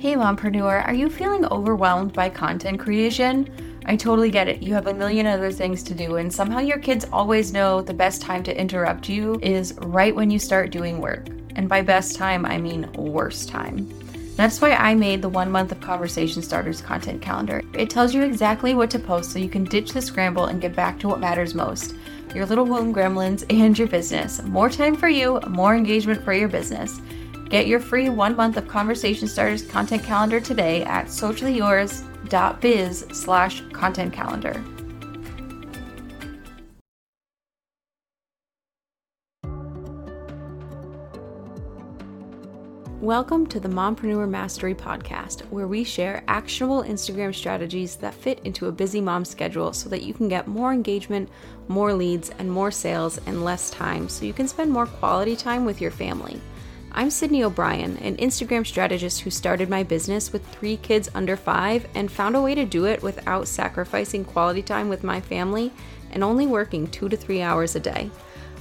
Hey Mompreneur, are you feeling overwhelmed by content creation? I totally get it. You have a million other things to do, and somehow your kids always know the best time to interrupt you is right when you start doing work. And by best time, I mean worst time. That's why I made the 1 month of Conversation Starters content calendar. It tells you exactly what to post so you can ditch the scramble and get back to what matters most, your little home gremlins and your business. More time for you, more engagement for your business. Get your free 1 month of Conversation Starters content calendar today at sociallyyours.biz/content calendar. Welcome to the Mompreneur Mastery Podcast, where we share actionable Instagram strategies that fit into a busy mom's schedule so that you can get more engagement, more leads, and more sales in less time so you can spend more quality time with your family. I'm Sydney O'Brien, an Instagram strategist who started my business with 3 kids under 5 and found a way to do it without sacrificing quality time with my family and only working 2 to 3 hours a day.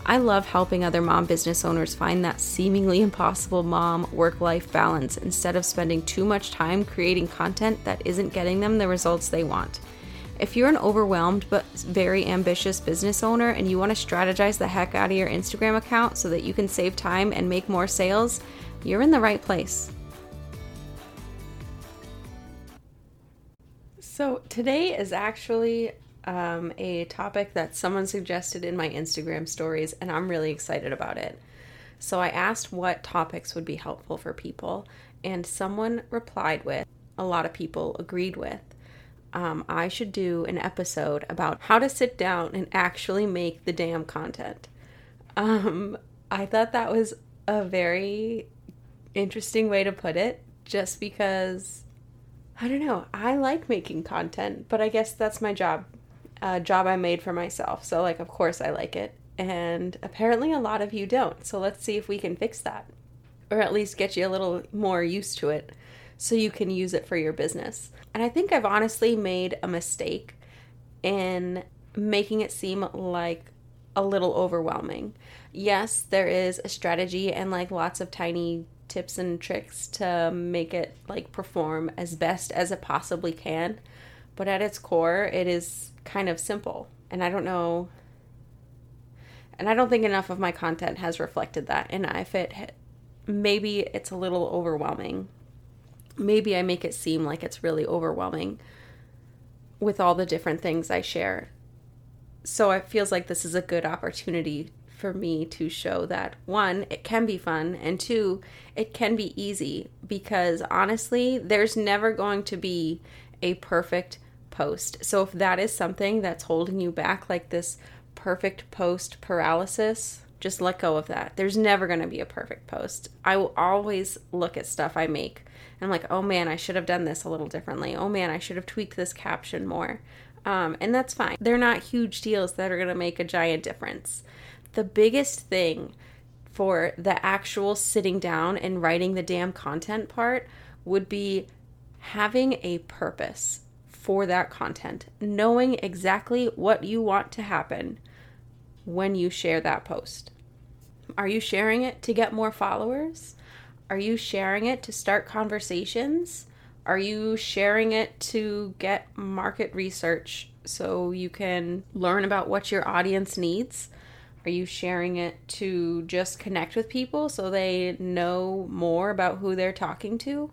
I love helping other mom business owners find that seemingly impossible mom work-life balance instead of spending too much time creating content that isn't getting them the results they want. If you're an overwhelmed but very ambitious business owner and you want to strategize the heck out of your Instagram account so that you can save time and make more sales, you're in the right place. So today is actually a topic that someone suggested in my Instagram stories, and I'm really excited about it. So I asked what topics would be helpful for people, and someone replied with, a lot of people agreed with, I should do an episode about how to sit down and actually make the damn content. I thought that was a very interesting way to put it, just because, I don't know, I like making content, but I guess that's my job. A job I made for myself. So like, of course I like it. And apparently a lot of you don't. So let's see if we can fix that, or at least get you a little more used to it so you can use it for your business. And I think I've honestly made a mistake in making it seem like a little overwhelming. Yes, there is a strategy and like lots of tiny tips and tricks to make it like perform as best as it possibly can. But at its core, it is kind of simple. And I don't know, and I don't think enough of my content has reflected that. And if it, maybe it's a little overwhelming. Maybe I make it seem like it's really overwhelming with all the different things I share. So it feels like this is a good opportunity for me to show that, 1, it can be fun, and 2, it can be easy, because honestly, there's never going to be a perfect post. So if that is something that's holding you back, like this perfect post paralysis, just let go of that. There's never going to be a perfect post. I will always look at stuff I make, and I'm like, oh man, I should have done this a little differently. Oh man, I should have tweaked this caption more. And that's fine. They're not huge deals that are going to make a giant difference. The biggest thing for the actual sitting down and writing the damn content part would be having a purpose for that content, knowing exactly what you want to happen when you share that post. Are you sharing it to get more followers? Are you sharing it to start conversations? Are you sharing it to get market research so you can learn about what your audience needs? Are you sharing it to just connect with people so they know more about who they're talking to?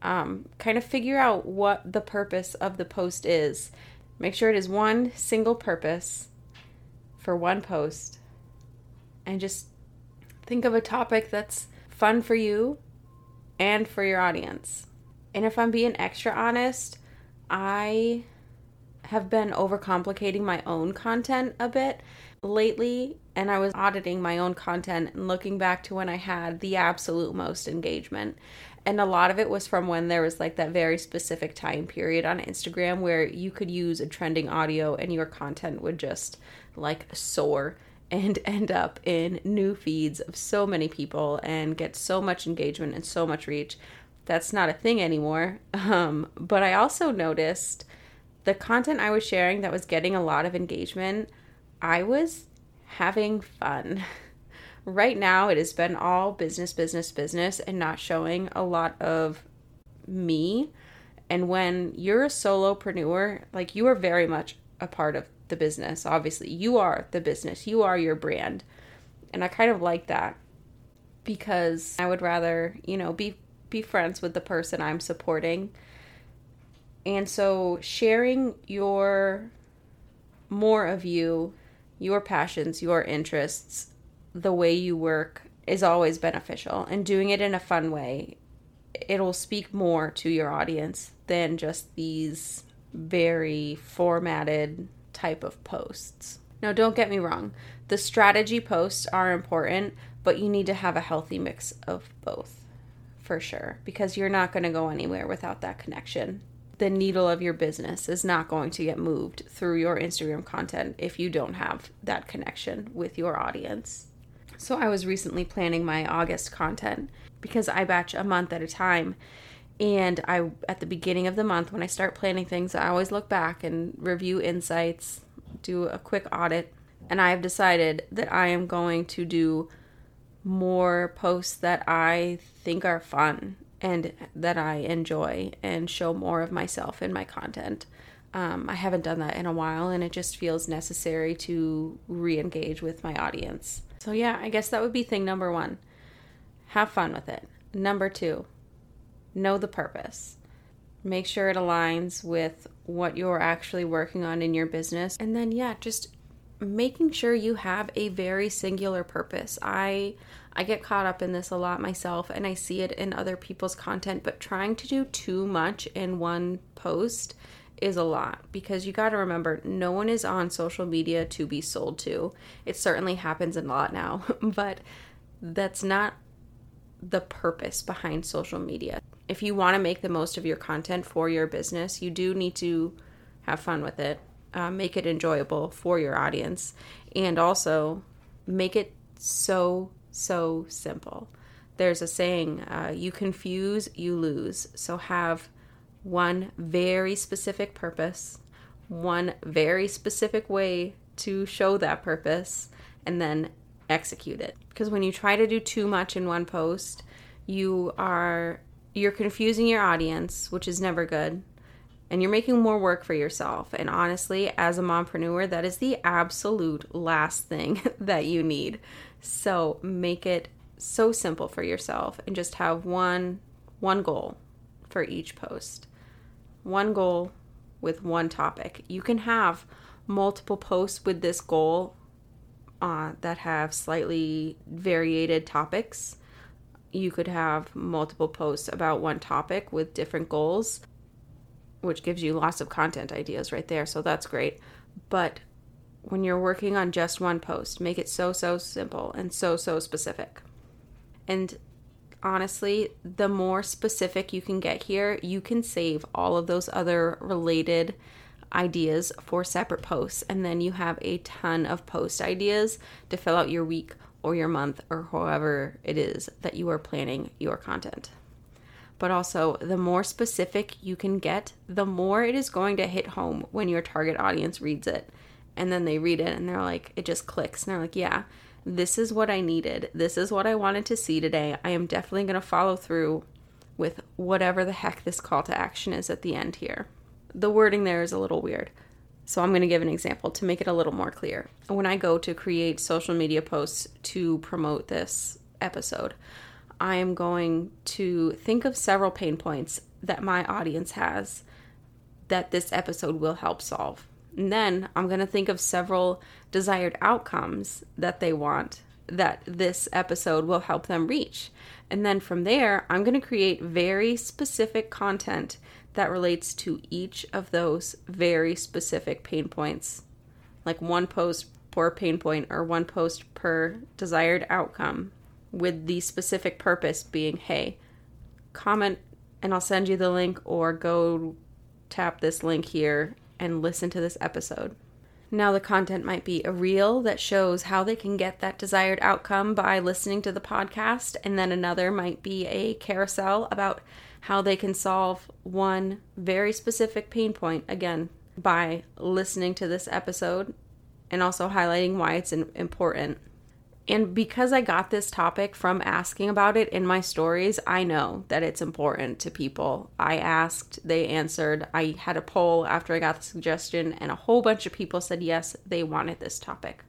Kind of figure out what the purpose of the post is. Make sure it is one single purpose for one post, and just think of a topic that's fun for you and for your audience. And if I'm being extra honest, I have been overcomplicating my own content a bit lately, and I was auditing my own content and looking back to when I had the absolute most engagement. And a lot of it was from when there was like that very specific time period on Instagram where you could use a trending audio and your content would just like soar and end up in new feeds of so many people and get so much engagement and so much reach. That's not a thing anymore. But I also noticed the content I was sharing that was getting a lot of engagement, I was having fun. Right now, it has been all business, and not showing a lot of me. And when you're a solopreneur, like, you are very much a part of the business. Obviously, you are the business. You are your brand. And I kind of like that, because I would rather, you know, be friends with the person I'm supporting. And so sharing more of you, your passions, your interests, the way you work is always beneficial, and doing it in a fun way. It'll speak more to your audience than just these very formatted type of posts. Now, don't get me wrong. The strategy posts are important, but you need to have a healthy mix of both, for sure, because you're not going to go anywhere without that connection. The needle of your business is not going to get moved through your Instagram content if you don't have that connection with your audience. So I was recently planning my August content, because I batch a month at a time. And at the beginning of the month, when I start planning things, I always look back and review insights, do a quick audit. And I have decided that I am going to do more posts that I think are fun and that I enjoy, and show more of myself in my content. I haven't done that in a while, and it just feels necessary to re-engage with my audience. So yeah, I guess that would be thing number one. Have fun with it. Number two, know the purpose. Make sure it aligns with what you're actually working on in your business. And then, yeah, just making sure you have a very singular purpose. I get caught up in this a lot myself, and I see it in other people's content, but trying to do too much in one post is a lot, because you got to remember, no one is on social media to be sold to. It certainly happens a lot now, but that's not the purpose behind social media. If you want to make the most of your content for your business, you do need to have fun with it, make it enjoyable for your audience, and also make it so simple. There's a saying, you confuse, you lose. So have one very specific purpose, one very specific way to show that purpose, and then execute it. Because when you try to do too much in one post, you're confusing your audience, which is never good, and you're making more work for yourself. And honestly, as a mompreneur, that is the absolute last thing that you need. So make it so simple for yourself, and just have one goal for each post. One goal with one topic. You can have multiple posts with this goal that have slightly variated topics. You could have multiple posts about one topic with different goals, which gives you lots of content ideas right there, so that's great. But when you're working on just one post, make it so simple and so specific. And honestly, the more specific you can get here, you can save all of those other related ideas for separate posts, and then you have a ton of post ideas to fill out your week or your month or however it is that you are planning your content. But also, the more specific you can get, the more it is going to hit home when your target audience reads it. And then they read it and they're like, it just clicks, and they're like, yeah, this is what I needed, this is what I wanted to see today. I am definitely going to follow through with whatever the heck this call to action is at the end here. The wording there is a little weird, so I'm going to give an example to make it a little more clear. When I go to create social media posts to promote this episode, I am going to think of several pain points that my audience has that this episode will help solve. And then I'm going to think of several desired outcomes that they want that this episode will help them reach. And then from there, I'm going to create very specific content that relates to each of those very specific pain points, like one post per pain point or one post per desired outcome, with the specific purpose being, hey, comment and I'll send you the link, or go tap this link here and listen to this episode. Now, the content might be a reel that shows how they can get that desired outcome by listening to the podcast, and then another might be a carousel about how they can solve one very specific pain point, again, by listening to this episode, and also highlighting why it's important. And because I got this topic from asking about it in my stories, I know that it's important to people. I asked, they answered. I had a poll after I got the suggestion, and a whole bunch of people said yes, they wanted this topic.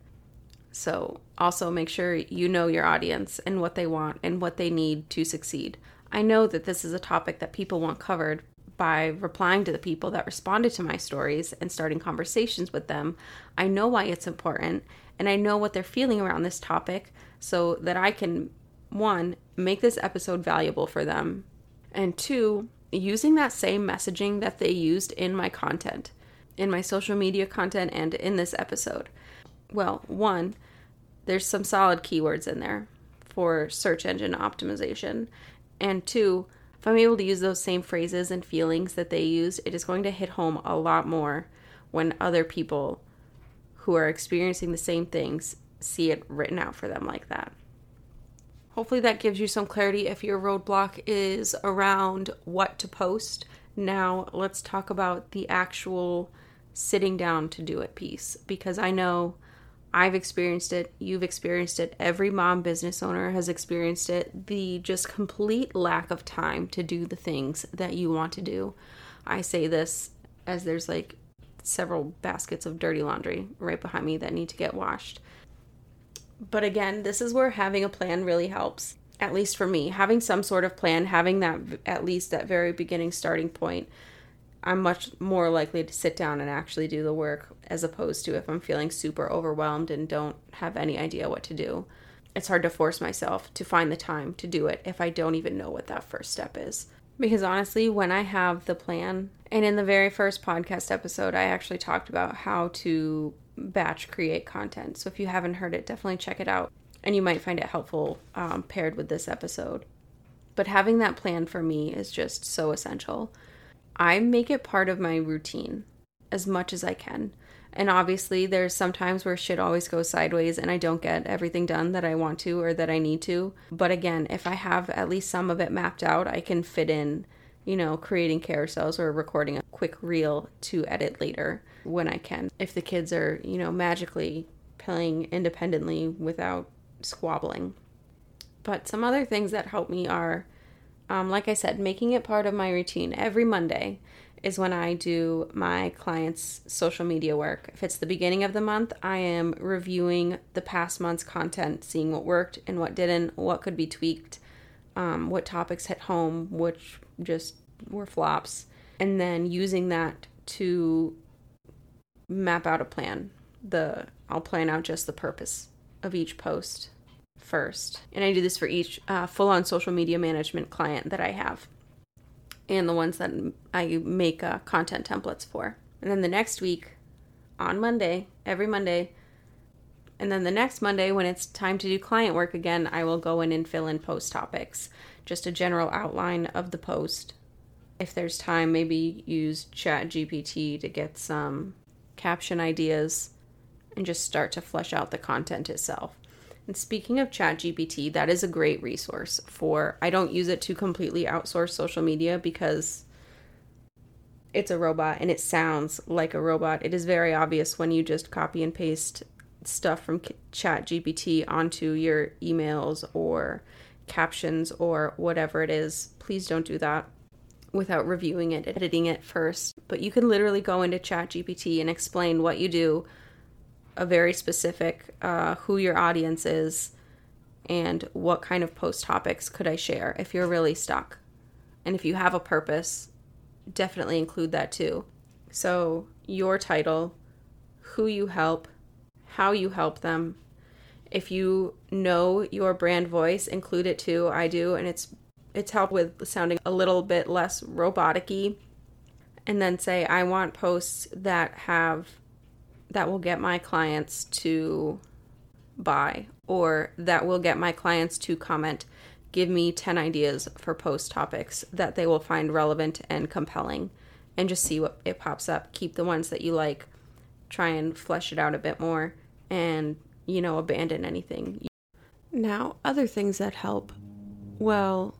So also make sure you know your audience and what they want and what they need to succeed. I know that this is a topic that people want covered. By replying to the people that responded to my stories and starting conversations with them, I know why it's important, and I know what they're feeling around this topic so that I can, 1, make this episode valuable for them, and 2, using that same messaging that they used in my content, in my social media content and in this episode. Well, 1, there's some solid keywords in there for search engine optimization, and 2, if I'm able to use those same phrases and feelings that they used, it is going to hit home a lot more when other people who are experiencing the same things see it written out for them like that. Hopefully that gives you some clarity if your roadblock is around what to post. Now let's talk about the actual sitting down to do it piece, because I know I've experienced it, you've experienced it, every mom business owner has experienced it, the just complete lack of time to do the things that you want to do. I say this as there's like several baskets of dirty laundry right behind me that need to get washed. But again, this is where having a plan really helps, at least for me. Having some sort of plan, having that at least that very beginning starting point, I'm much more likely to sit down and actually do the work as opposed to if I'm feeling super overwhelmed and don't have any idea what to do. It's hard to force myself to find the time to do it if I don't even know what that first step is. Because honestly, when I have the plan, and in the very first podcast episode, I actually talked about how to batch create content. So if you haven't heard it, definitely check it out. And you might find it helpful paired with this episode. But having that plan for me is just so essential. I make it part of my routine as much as I can. And obviously there's some times where shit always goes sideways and I don't get everything done that I want to or that I need to. But again, if I have at least some of it mapped out, I can fit in, you know, creating carousels or recording a quick reel to edit later when I can. If the kids are, you know, magically playing independently without squabbling. But some other things that help me are like I said, making it part of my routine. Every Monday is when I do my clients' social media work. If it's the beginning of the month, I am reviewing the past month's content, seeing what worked and what didn't, what could be tweaked, what topics hit home, which just were flops, and then using that to map out a plan. I'll plan out just the purpose of each post first. And I do this for each full-on social media management client that I have and the ones that I make content templates for. And then the next week on Monday, every Monday, and then the next Monday when it's time to do client work again, I will go in and fill in post topics, just a general outline of the post. If there's time, maybe use ChatGPT to get some caption ideas and just start to flesh out the content itself. And speaking of ChatGPT, that is a great resource for, I don't use it to completely outsource social media because it's a robot and it sounds like a robot. It is very obvious when you just copy and paste stuff from ChatGPT onto your emails or captions or whatever it is. Please don't do that without reviewing it, editing it first. But you can literally go into ChatGPT and explain what you do, a very specific who your audience is and what kind of post topics could I share if you're really stuck. And if you have a purpose, definitely include that too. So your title, who you help, how you help them. If you know your brand voice, include it too. I do, and it's helped with sounding a little bit less robotic-y. And then say, I want posts that will get my clients to buy, or that will get my clients to comment. Give me 10 ideas for post topics that they will find relevant and compelling, and just see what it pops up. Keep the ones that you like, try and flesh it out a bit more, and, you know, abandon anything. Now, other things that help. Well,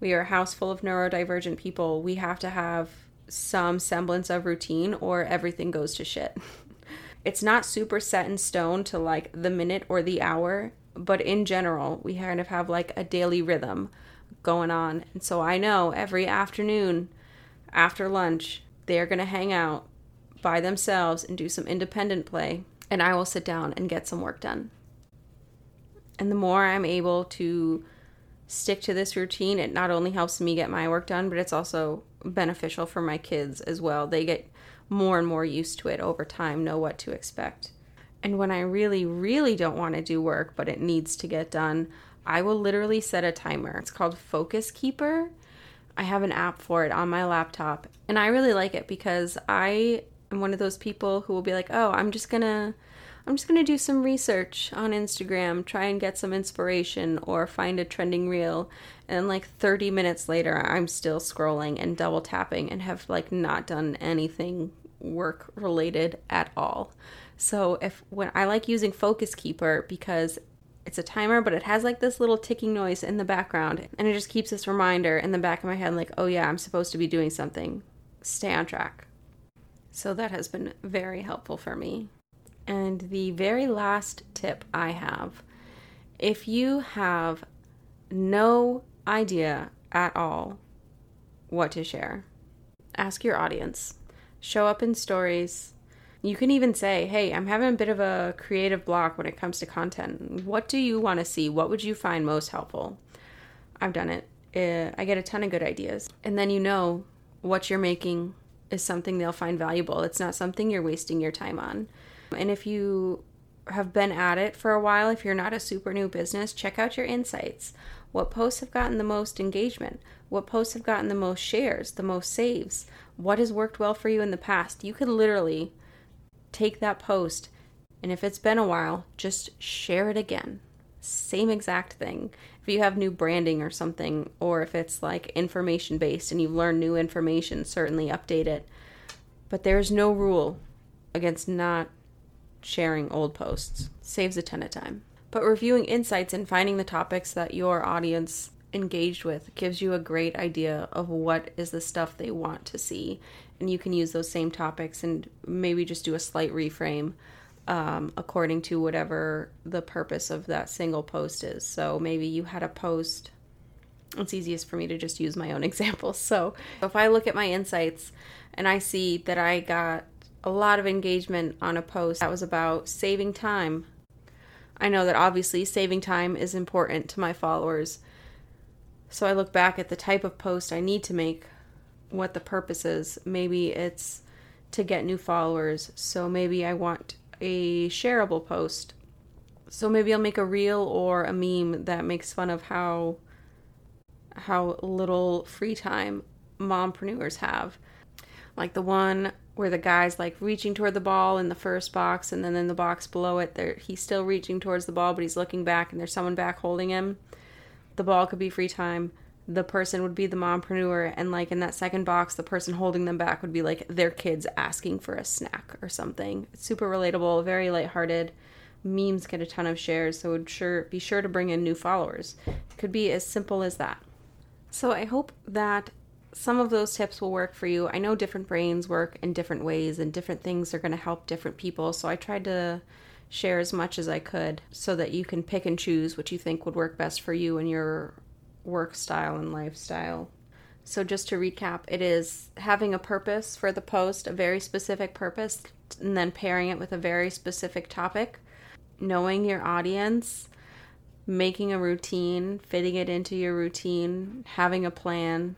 we are a house full of neurodivergent people. We have to have some semblance of routine or everything goes to shit. It's not super set in stone to like the minute or the hour, but in general, we kind of have like a daily rhythm going on. And so I know every afternoon after lunch, they're going to hang out by themselves and do some independent play, and I will sit down and get some work done. And the more I'm able to stick to this routine, it not only helps me get my work done, but it's also beneficial for my kids as well. They get more and more used to it over time, know what to expect. And when I really, really don't want to do work, but it needs to get done, I will literally set a timer. It's called Focus Keeper. I have an app for it on my laptop, and I really like it because I am one of those people who will be like, oh, I'm just gonna do some research on Instagram, try and get some inspiration or find a trending reel, and like 30 minutes later I'm still scrolling and double tapping and have like not done anything work related at all. So I like using Focus Keeper because it's a timer, but it has like this little ticking noise in the background, and it just keeps this reminder in the back of my head like, oh yeah, I'm supposed to be doing something. Stay on track. So that has been very helpful for me. And the very last tip I have, if you have no idea at all what to share, ask your audience. Show up in stories. You can even say, hey, I'm having a bit of a creative block when it comes to content. What do you want to see? What would you find most helpful? I've done it. I get a ton of good ideas. And then you know what you're making is something they'll find valuable. It's not something you're wasting your time on. And if you have been at it for a while, if you're not a super new business, check out your insights. What posts have gotten the most engagement? What posts have gotten the most shares, the most saves? What has worked well for you in the past? You could literally take that post, and if it's been a while, just share it again. Same exact thing. If you have new branding or something, or if it's like information based and you've learned new information, certainly update it. But there's no rule against not sharing old posts. Saves a ton of time. But reviewing insights and finding the topics that your audience engaged with gives you a great idea of what is the stuff they want to see. And you can use those same topics and maybe just do a slight reframe according to whatever the purpose of that single post is. So maybe you had a post, it's easiest for me to just use my own example. So if I look at my insights and I see that I got a lot of engagement on a post that was about saving time, I know that obviously saving time is important to my followers. So I look back at the type of post I need to make, what the purpose is. Maybe it's to get new followers, so maybe I want a shareable post. So maybe I'll make a reel or a meme that makes fun of how little free time mompreneurs have. Like the one where the guy's like reaching toward the ball in the first box, and then in the box below it, he's still reaching towards the ball, but he's looking back and there's someone back holding him. The ball could be free time. The person would be the mompreneur, and like in that second box, the person holding them back would be like their kids asking for a snack or something. It's super relatable, very lighthearted. Memes get a ton of shares, so be sure to bring in new followers. It could be as simple as that. So I hope that some of those tips will work for you. I know different brains work in different ways, and different things are going to help different people, so I tried to share as much as I could so that you can pick and choose what you think would work best for you and your work style and lifestyle. So just to recap, it is having a purpose for the post, a very specific purpose, and then pairing it with a very specific topic, knowing your audience, making a routine, fitting it into your routine, having a plan,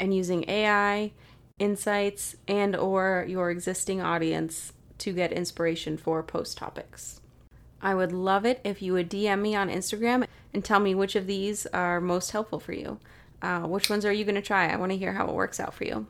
and using AI, insights, and or your existing audience to get inspiration for post topics. I would love it if you would DM me on Instagram and tell me which of these are most helpful for you. Which ones are you going to try? I want to hear how it works out for you.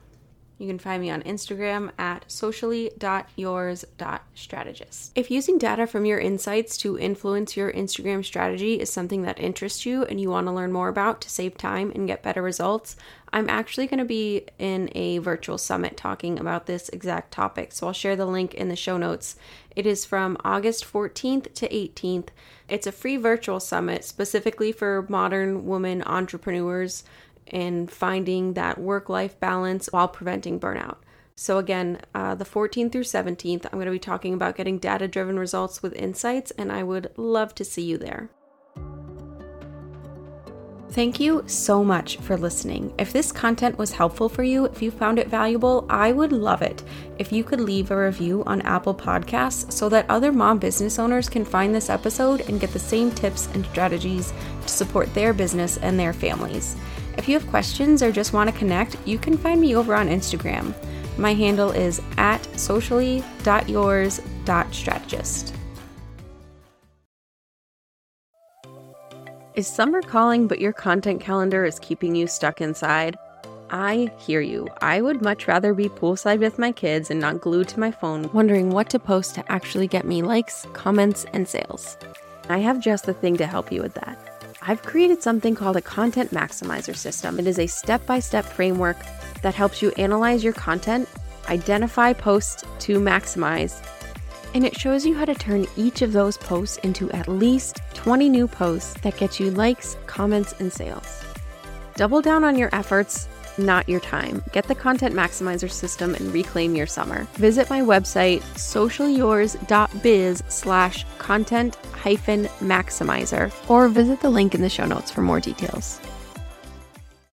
You can find me on Instagram at socially.yours.strategist. If using data from your insights to influence your Instagram strategy is something that interests you and you want to learn more about to save time and get better results, I'm actually going to be in a virtual summit talking about this exact topic, so I'll share the link in the show notes. It is from August 14th to 18th. It's a free virtual summit specifically for modern women entrepreneurs and finding that work-life balance while preventing burnout. So again, the 14th through 17th, I'm going to be talking about getting data-driven results with insights, and I would love to see you there. Thank you so much for listening. If this content was helpful for you, if you found it valuable, I would love it if you could leave a review on Apple Podcasts so that other mom business owners can find this episode and get the same tips and strategies to support their business and their families. If you have questions or just want to connect, you can find me over on Instagram. My handle is @socially.yours.strategist. Is summer calling, but your content calendar is keeping you stuck inside? I hear you. I would much rather be poolside with my kids and not glued to my phone, wondering what to post to actually get me likes, comments, and sales. I have just the thing to help you with that. I've created something called a content maximizer system. It is a step-by-step framework that helps you analyze your content, identify posts to maximize, and it shows you how to turn each of those posts into at least 20 new posts that get you likes, comments, and sales. Double down on your efforts, not your time. Get the Content Maximizer system and reclaim your summer. Visit my website, socialyours.biz/content-maximizer, or visit the link in the show notes for more details.